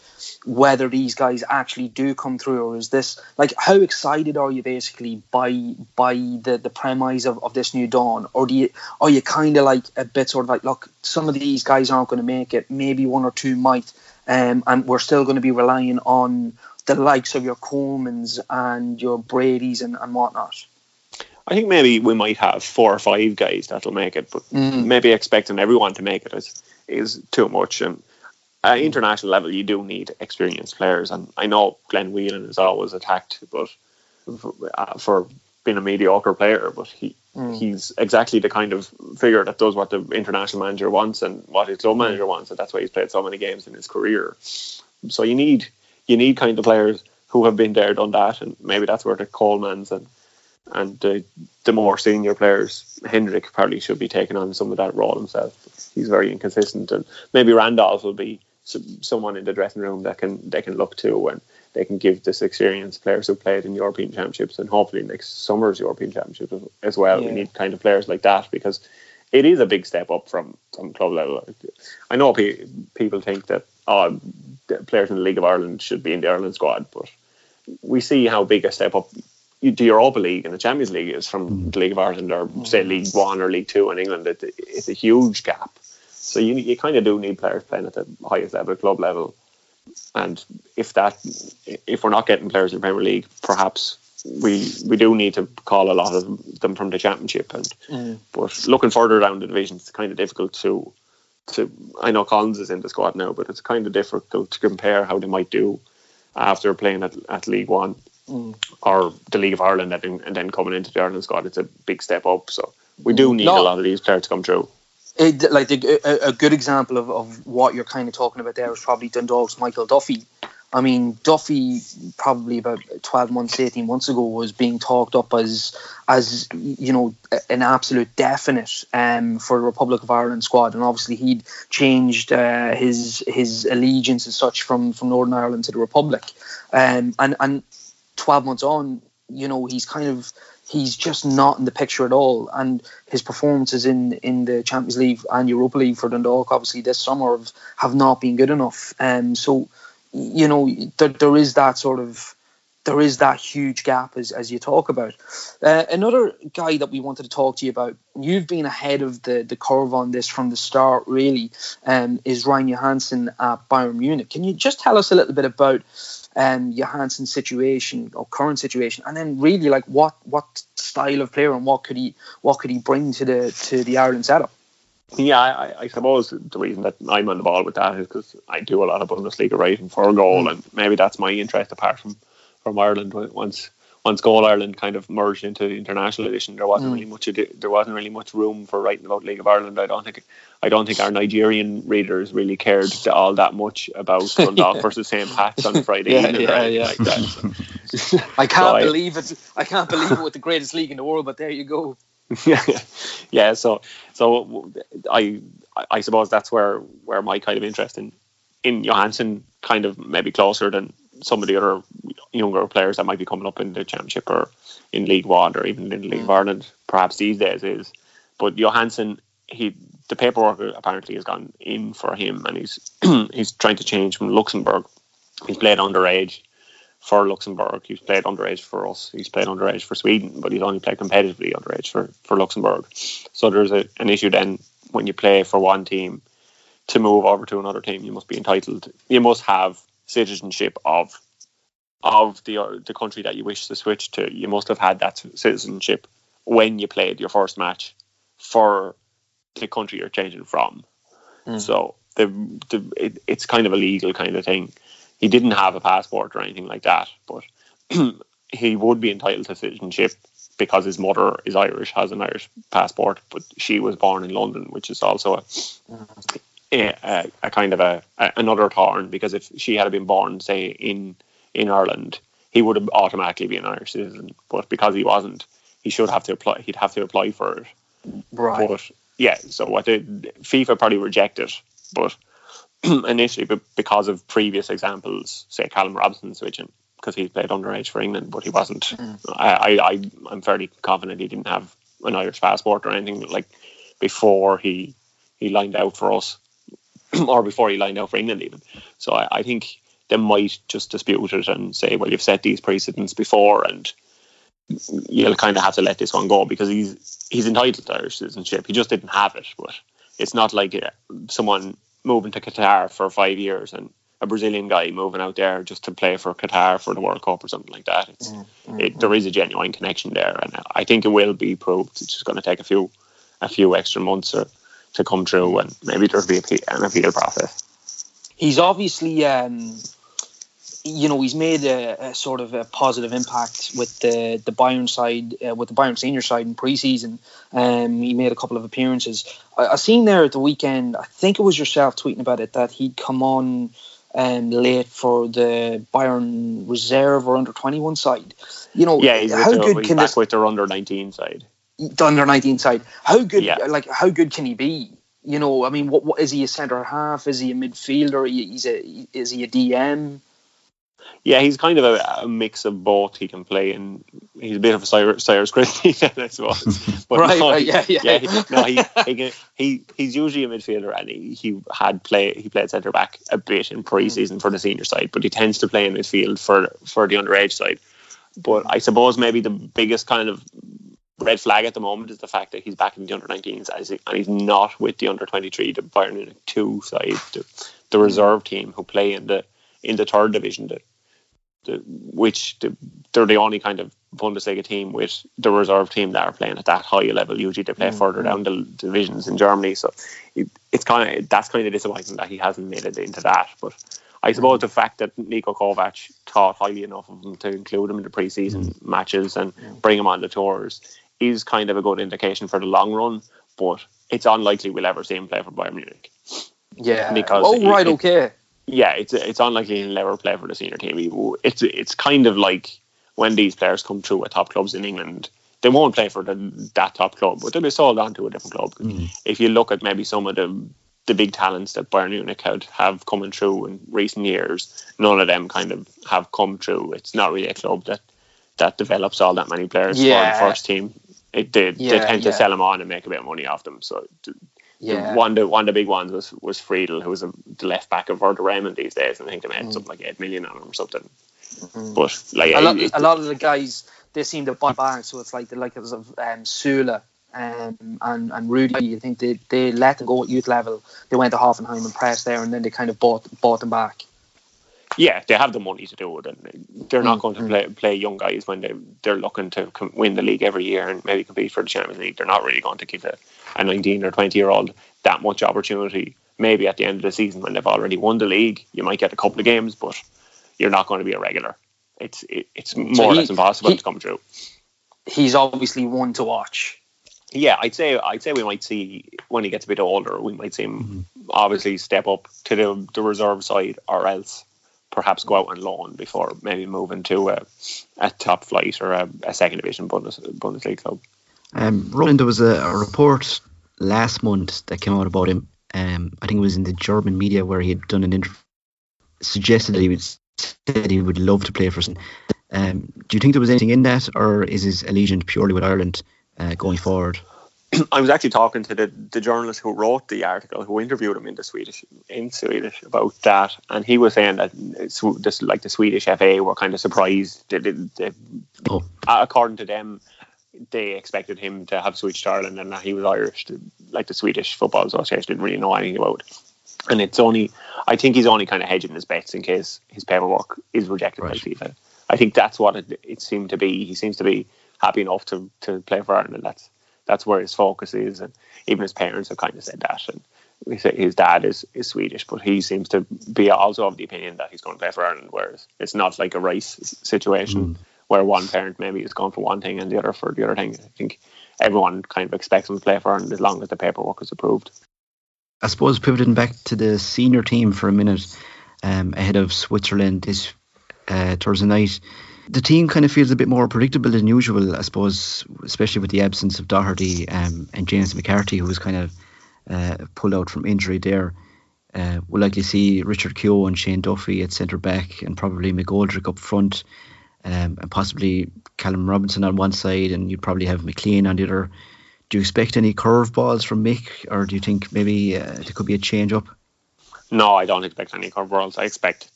whether these guys actually do come through, or is this like, how excited are you basically by by the, the premise of, of this new dawn, or do you are you kind of like a bit sort of like, look, some of these guys aren't going to make it, maybe one or two might, um, and we're still going to be relying on the likes of your Colemans and your Bradys and, and whatnot? I think maybe we might have four or five guys that'll make it, but mm. maybe expecting everyone to make it is, is too much. And uh, international level, you do need experienced players. And I know Glenn Whelan is always attacked, but for, uh, for being a mediocre player, but he mm. he's exactly the kind of figure that does what the international manager wants and what his club manager wants, and that's why he's played so many games in his career. So you need you need kind of players who have been there, done that, and maybe that's where the Coleman's and and the, the more senior players, Hendrick probably should be taking on some of that role himself. He's very inconsistent, and maybe Randolph will be some, someone in the dressing room that can they can look to and they can give this experienced players who played in European Championships and hopefully next summer's European Championships as well. Yeah. We need kind of players like that because it is a big step up from, from club level. I know pe- people think that oh, players in the League of Ireland should be in the Ireland squad, but we see how big a step up the Europa League and the Champions League is from the League of Ireland or say League One or League Two in England. It, it's a huge gap. So you you kind of do need players playing at the highest level, club level. And if that if we're not getting players in the Premier League, perhaps we we do need to call a lot of them from the Championship. And mm. but looking further down the division, it's kind of difficult to to. I know Collins is in the squad now, but it's kind of difficult to compare how they might do after playing at, at League One. Mm. Or the League of Ireland and, and then coming into the Ireland squad. It's a big step up, so we do need no, a lot of these players to come through. It, like the, a, a good example of, of what you're kind of talking about there is probably Dundalk's Michael Duffy. I mean, Duffy probably about twelve months, eighteen months ago was being talked up as, as you know, an absolute definite um, for the Republic of Ireland squad. And obviously he'd changed uh, his his allegiance as such from, from Northern Ireland to the Republic. Um, and and twelve months on, you know, he's kind of, he's just not in the picture at all. And his performances in, in the Champions League and Europa League for Dundalk, obviously this summer, have, have not been good enough. And um, so, you know, there, there is that sort of, there is that huge gap as, as you talk about. Uh, another guy that we wanted to talk to you about, you've been ahead of the, the curve on this from the start, really, um, is Ryan Johansson at Bayern Munich. Can you just tell us a little bit about Um, Johansson's situation or current situation, and then really like what what style of player and what could he what could he bring to the to the Ireland setup? Yeah, I, I suppose the reason that I'm on the ball with that is because I do a lot of Bundesliga writing for a goal, mm. and maybe that's my interest apart from, from Ireland. Once once Goal Ireland kind of merged into the international edition, there wasn't mm. really much ado, there wasn't really much room for writing about League of Ireland. I don't think I don't think our Nigerian readers really cared all that much about Dundalk yeah. versus Saint Pat's on Friday yeah, evening. Yeah, yeah. Like that. So, I can't so believe I, it. I can't believe it with the greatest league in the world, but there you go. Yeah, yeah. So, so I, I suppose that's where, where my kind of interest in in Johansson kind of maybe closer than some of the other younger players that might be coming up in the Championship or in League One or even in the League mm. of Ireland, perhaps these days is. But Johansson, he. The paperwork apparently has gone in for him, and he's he's trying to change from Luxembourg. He's played underage for Luxembourg. He's played underage for us. He's played underage for Sweden, but he's only played competitively underage for, for Luxembourg. So there's a, an issue then when you play for one team to move over to another team, you must be entitled. You must have citizenship of of the uh, the country that you wish to switch to. You must have had that citizenship when you played your first match for the country you're changing from. Mm. So the, the it, it's kind of a legal kind of thing. He didn't have a passport or anything like that, but he would be entitled to citizenship because his mother is Irish, has an Irish passport, but she was born in London, which is also a, mm. a, a, a kind of a, a another thorn, because if she had been born, say, in in Ireland, he would have automatically been an Irish citizen, but because he wasn't, he should have to apply. He'd have to apply for it. Right. But, yeah, so what the FIFA probably rejected, but initially because of previous examples, say Callum Robinson switching because he played underage for England, but he wasn't. Mm. I, I, I'm fairly confident he didn't have an Irish passport or anything like before he he lined out for us or before he lined out for England even. So I, I think they might just dispute it and say, well, you've set these precedents before and you'll kind of have to let this one go because he's he's entitled to Irish citizenship. He just didn't have it, but it's not like someone moving to Qatar for five years and a Brazilian guy moving out there just to play for Qatar for the World Cup or something like that. It's, mm-hmm. it, there is a genuine connection there, and I think it will be proved. It's just going to take a few a few extra months or, to come through, and maybe there'll be an appeal process. he's obviously, um, you know, he's made a, a sort of a positive impact with the the Bayern side, uh, with the Bayern senior side in pre-season. Um, he made a couple of appearances. I, I seen there at the weekend, I think it was yourself tweeting about it, that he'd come on um, late for the Bayern reserve or under twenty-one side. You know, yeah, he's how the, good he's can back this, with their under nineteen side. The under nineteen side. How good, yeah. like, how good can he be? You know, I mean, what, what is he a centre half? Is he a midfielder? He's a, is he a D M? Yeah, he's kind of a, a mix of both. He can play, and he's a bit of a Cyrus, Cyrus Christie, I suppose. But right, no, right, yeah, yeah. yeah he, no, he, he, can, he he's usually a midfielder, and he, he had play. He played centre back a bit in pre-season mm. for the senior side, but he tends to play in midfield for for the underage side. But I suppose maybe the biggest kind of red flag at the moment is the fact that he's back in the under nineteens and he's not with the under twenty-three, the Bayern Munich two side, the, the reserve team who play in the in the third division, the, the, which the, they're the only kind of Bundesliga team with the reserve team that are playing at that high level. Usually they play mm-hmm. further down the divisions in Germany, so it, it's kind of that's kind of disappointing that he hasn't made it into that. But I suppose the fact that Niko Kovac thought highly enough of him to include him in the pre-season mm-hmm. matches and mm-hmm. bring him on the tours is kind of a good indication for the long run, but it's unlikely we'll ever see him play for Bayern Munich. Yeah. Because oh, it, right, it, okay. Yeah, it's it's unlikely he'll ever play for the senior team. It's it's kind of like when these players come through at top clubs in England, they won't play for the, that top club, but they'll be sold on to a different club. Mm. If you look at maybe some of the the big talents that Bayern Munich had, have coming through in recent years, none of them kind of have come through. It's not really a club that, that develops all that many players yeah. for the first team. It did. Yeah, they tend yeah. to sell them on and make a bit of money off them. So yeah. the, one, the, one of the big ones was, was Friedel, who was a, the left back of Werder Bremen these days, and I think they made mm. something like eight million on him or something. Mm. But like a lot, it, a lot of the guys, they seem to buy back, so it's like the likes of um, Sula um, and, and Rudy. I think they, they let them go at youth level. They went to Hoffenheim and pressed there, and then they kind of bought bought them back. Yeah, they have the money to do it, and they're not mm, going to mm. play play young guys when they they're looking to com- win the league every year and maybe compete for the Champions League. They're not really going to give a, a nineteen or twenty year old that much opportunity. Maybe at the end of the season when they've already won the league, you might get a couple of games, but you're not going to be a regular. It's it, it's more so he, or less impossible he, to come through. He's obviously one to watch. Yeah, I'd say I'd say we might see when he gets a bit older, we might see him mm-hmm. obviously step up to the the reserve side, or else perhaps go out on loan before maybe moving to a, a top flight or a, a second division Bundes, Bundesliga club. Um, Ronan, there was a, a report last month that came out about him. Um, I think it was in the German media where he had done an interview, suggested that he would said he would love to play for. Um, do you think there was anything in that, or is his allegiance purely with Ireland uh, going forward? I was actually talking to the, the journalist who wrote the article, who interviewed him in the Swedish in Swedish about that, and he was saying that this, like the Swedish F A were kind of surprised. They, they, they, oh. According to them, they expected him to have switched to Ireland, and that he was Irish. Like the Swedish Football Association didn't really know anything about it. And it's only, I think he's only kind of hedging his bets in case his paperwork is rejected right. by FIFA. I think that's what it, it seemed to be. He seems to be happy enough to, to play for Ireland, and that's That's where his focus is, and even his parents have kind of said that. And his dad is, is Swedish, but he seems to be also of the opinion that he's going to play for Ireland, whereas it's not like a race situation mm. where one parent maybe is going for one thing and the other for the other thing. I think everyone kind of expects him to play for Ireland as long as the paperwork is approved. I suppose pivoting back to the senior team for a minute, um, ahead of Switzerland this uh, Thursday night, the team kind of feels a bit more predictable than usual, I suppose, especially with the absence of Doherty um, and James McCarthy, who was kind of uh, pulled out from injury there. Uh, we'll likely see Richard Keogh and Shane Duffy at centre-back, and probably McGoldrick up front, um, and possibly Callum Robinson on one side, and you'd probably have McLean on the other. Do you expect any curveballs from Mick, or do you think maybe uh, there could be a change-up? No, I don't expect any curveballs. I expect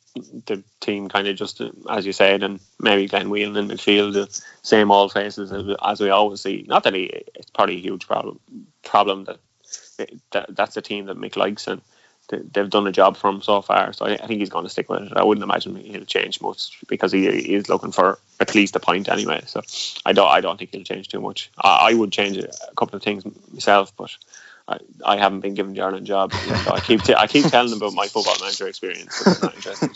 the team kind of just, as you said, and maybe Glenn Whelan in midfield, the same old faces as we always see. Not that he, it's probably a huge problem, problem that, that that's a team that Mick likes, and they've done a job for him so far, so I think he's going to stick with it. I wouldn't imagine he'll change much, because he is looking for at least a point anyway, so I don't I don't think he'll change too much. I, I would change a couple of things myself, but I, I haven't been given the Ireland job. You know, so I keep t- I keep telling them about my Football Manager experience, but they're not interested.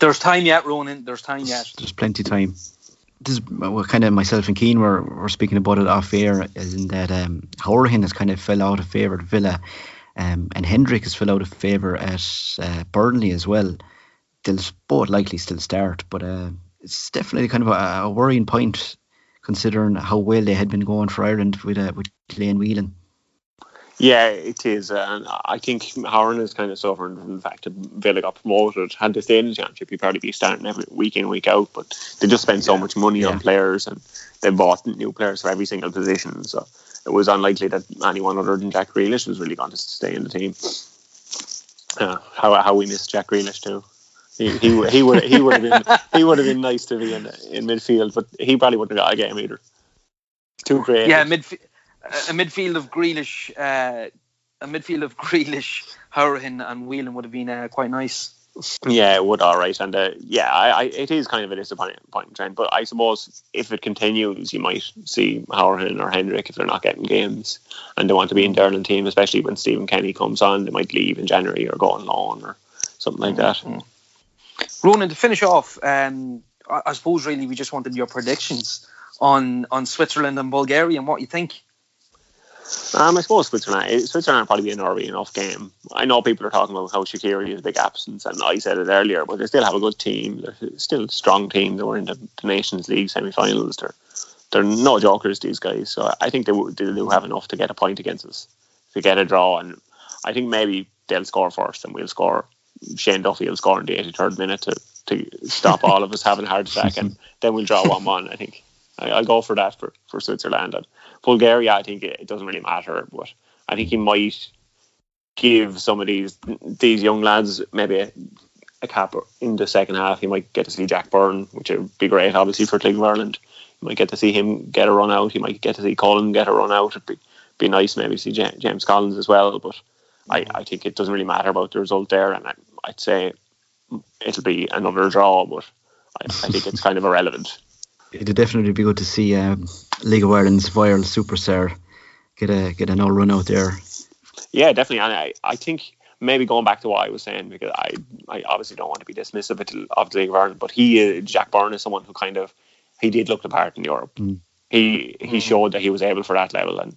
There's time yet, Ronan. There's time yet. There's plenty of time. This is well, kind of myself and Keane were were speaking about it off air, is in that um, Horgan has kind of fell out of favour at Villa, um, and Hendrick has fell out of favour at uh, Burnley as well. They'll both likely still start, but uh, it's definitely kind of a, a worrying point considering how well they had been going for Ireland with uh, with Glenn Whelan. Yeah, it is, uh, and I think Horan is kind of suffering from the fact that Villa got promoted. Had they stayed in the Championship, he'd probably be starting every week in, week out. But they just spent so yeah. much money yeah. on players, and they bought new players for every single position. So it was unlikely that anyone other than Jack Grealish was really going to stay in the team. Uh, how how we miss Jack Grealish too. He he he would he would have been he would have been nice to be in in midfield, but he probably wouldn't have got a game either. Too creative. Yeah, midfield. A midfield of Grealish, uh, a midfield of Grealish, Hourihan and Whelan would have been uh, quite nice. Yeah, it would, all right. And uh, yeah, I, I, it is kind of a disappointing trend. But I suppose if it continues, you might see Hourihan or Hendrick if they're not getting games and they want to be in the Ireland team, especially when Stephen Kenny comes on. They might leave in January or go on loan or something like that. Mm-hmm. Ronan, to finish off, um, I, I suppose really we just wanted your predictions on, on Switzerland and Bulgaria and what you think. Um, I suppose Switzerland Switzerland will probably be an early enough game. I know people are talking about how Shaqiri is a big absence, and I said it earlier, but they still have a good team. They're still a strong team. They were in the Nations League semi-finals. They're, they're no jokers, these guys. So I think they, they do have enough to get a point against us, to get a draw. And I think maybe they'll score first, and we'll score. Shane Duffy will score in the eighty-third minute to, to stop all of us having a heart attack, and then we'll draw one one, I think. I'll go for that for, for Switzerland. And Bulgaria, I think it doesn't really matter, but I think he might give some of these these young lads maybe a, a cap in the second half. He might get to see Jack Byrne, which would be great, obviously, for Cleveland Ireland. You might get to see him get a run out. He might get to see Colin get a run out. It'd be, be nice maybe to see J- James Collins as well, but I, I think it doesn't really matter about the result there, and I, I'd say it'll be another draw, but I, I think it's kind of irrelevant. It'd definitely be good to see um, League of Ireland's viral superstar get a get an all run out there. Yeah, definitely. And I, I think maybe going back to what I was saying, because I, I obviously don't want to be dismissive of the League of Ireland, but he, uh, Jack Byrne is someone who kind of, he did look the part in Europe. Mm. He he mm. showed that he was able for that level, and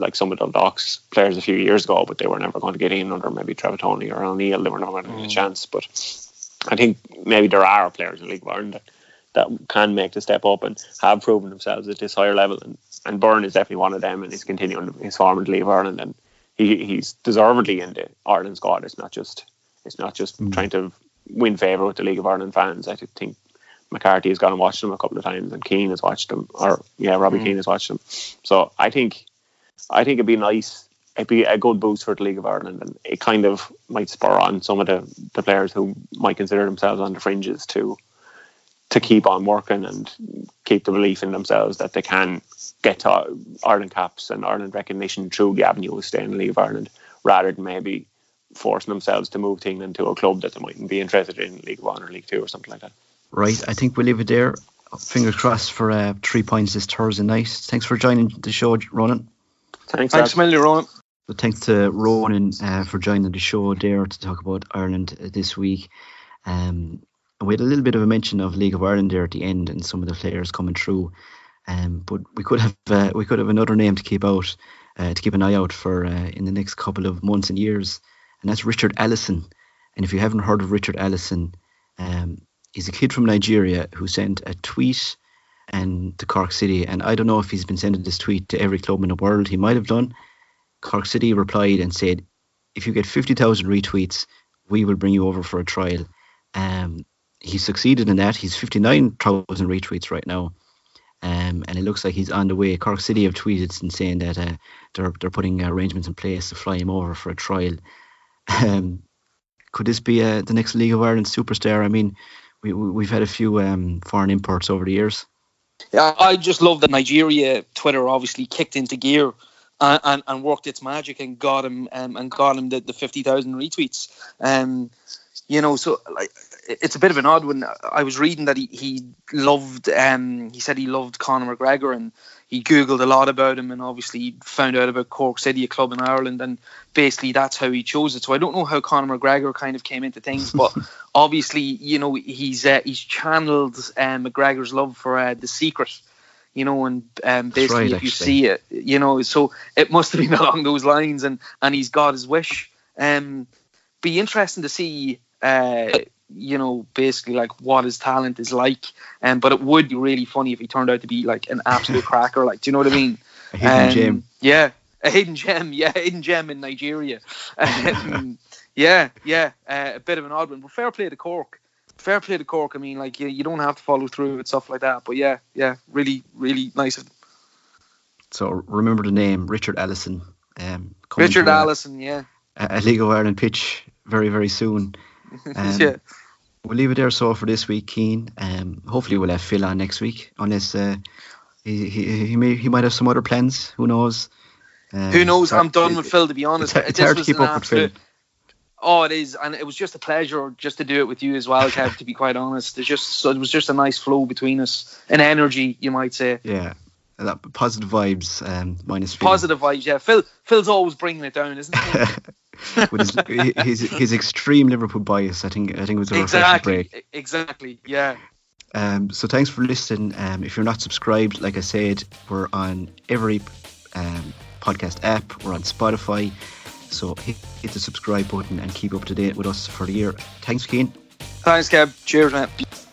like some of the Dundalk's players a few years ago, but they were never going to get in under maybe Trapattoni or O'Neill. They were never going to get mm. a chance. But I think maybe there are players in the League of Ireland that that can make the step up and have proven themselves at this higher level, and, and Byrne is definitely one of them, and he's continuing his form in the League of Ireland, and he, he's deservedly in the Ireland squad. It's not just it's not just mm. trying to win favour with the League of Ireland fans. I think McCarthy has gone and watched them a couple of times, and Keane has watched them, or yeah Robbie mm. Keane has watched them. So I think I think it'd be nice, it'd be a good boost for the League of Ireland, and it kind of might spur on some of the, the players who might consider themselves on the fringes to to keep on working and keep the belief in themselves that they can get to Ireland caps and Ireland recognition through the avenue of staying in the League of Ireland, rather than maybe forcing themselves to move to England to a club that they mightn't be interested in, League One or League Two or something like that. Right, I think we'll leave it there. Fingers crossed for uh, three points this Thursday night. Thanks for joining the show, Ronan. Thanks, thanks, Millie, Ronan. So thanks to Ronan uh, for joining the show there to talk about Ireland uh, this week. Um, We had a little bit of a mention of League of Ireland there at the end, and some of the players coming through, um, but we could have uh, we could have another name to keep out, uh, to keep an eye out for uh, in the next couple of months and years, and that's Richard Ellison. And if you haven't heard of Richard Ellison, um, he's a kid from Nigeria who sent a tweet and to Cork City, and I don't know if he's been sending this tweet to every club in the world. He might have done. Cork City replied and said, "If you get fifty thousand retweets, we will bring you over for a trial." Um, He succeeded in that. He's fifty-nine thousand retweets right now, um, and it looks like he's on the way. Cork City have tweeted and saying that uh, they're they're putting arrangements in place to fly him over for a trial. Um, could this be uh, the next League of Ireland superstar? I mean, we, we we've had a few um, foreign imports over the years. Yeah, I just love that Nigeria Twitter obviously kicked into gear and, and, and worked its magic and got him um, and got him the, the fifty thousand retweets. Um, you know, so like. It's a bit of an odd one. I was reading that he, he loved, um, he said he loved Conor McGregor, and he Googled a lot about him, and obviously found out about Cork City, a club in Ireland, and basically that's how he chose it. So I don't know how Conor McGregor kind of came into things, but obviously, you know, he's uh, he's channeled um, McGregor's love for uh, The Secret, you know, and um, basically right, if you actually. see it, you know, so it must have been along those lines, and, and he's got his wish. Um, be interesting to see, uh, you know, basically like what his talent is like. Um, but it would be really funny if he turned out to be like an absolute cracker. Like, do you know what I mean? A hidden um, gem. Yeah, a hidden gem. Yeah, a hidden gem in Nigeria. Um, yeah, yeah, uh, a bit of an odd one. But fair play to Cork. Fair play to Cork. I mean, like, you, you don't have to follow through with stuff like that. But yeah, yeah, really, really nice of them. So remember the name, Richard Ellison. Um, Richard Ellison, yeah. A League of Ireland pitch very, very soon. Um, yeah. We'll leave it there, so for this week, Keane. Um, hopefully we'll have Phil on next week, unless uh, he, he he may he might have some other plans. Who knows? Um, Who knows? I'm done it, with Phil, to be honil honest. It's, it's hard to keep up with Phil. Oh, it is, and it was just a pleasure just to do it with you as well, Kev. To be quite honest, there's just so it was just a nice flow between us, an energy, you might say. Yeah, that positive vibes. Um, minus Phil. Positive vibes. Yeah, Phil. Phil's always bringing it down, isn't he? With his, his, his extreme Liverpool bias, I think. I think it was a exactly, reflection break. Exactly. Yeah. Um, so thanks for listening. Um, if you're not subscribed, like I said, we're on every um, podcast app. We're on Spotify. So hit, hit the subscribe button and keep up to date with us for the year. Thanks, Keane. Thanks, Kev. Cheers, mate.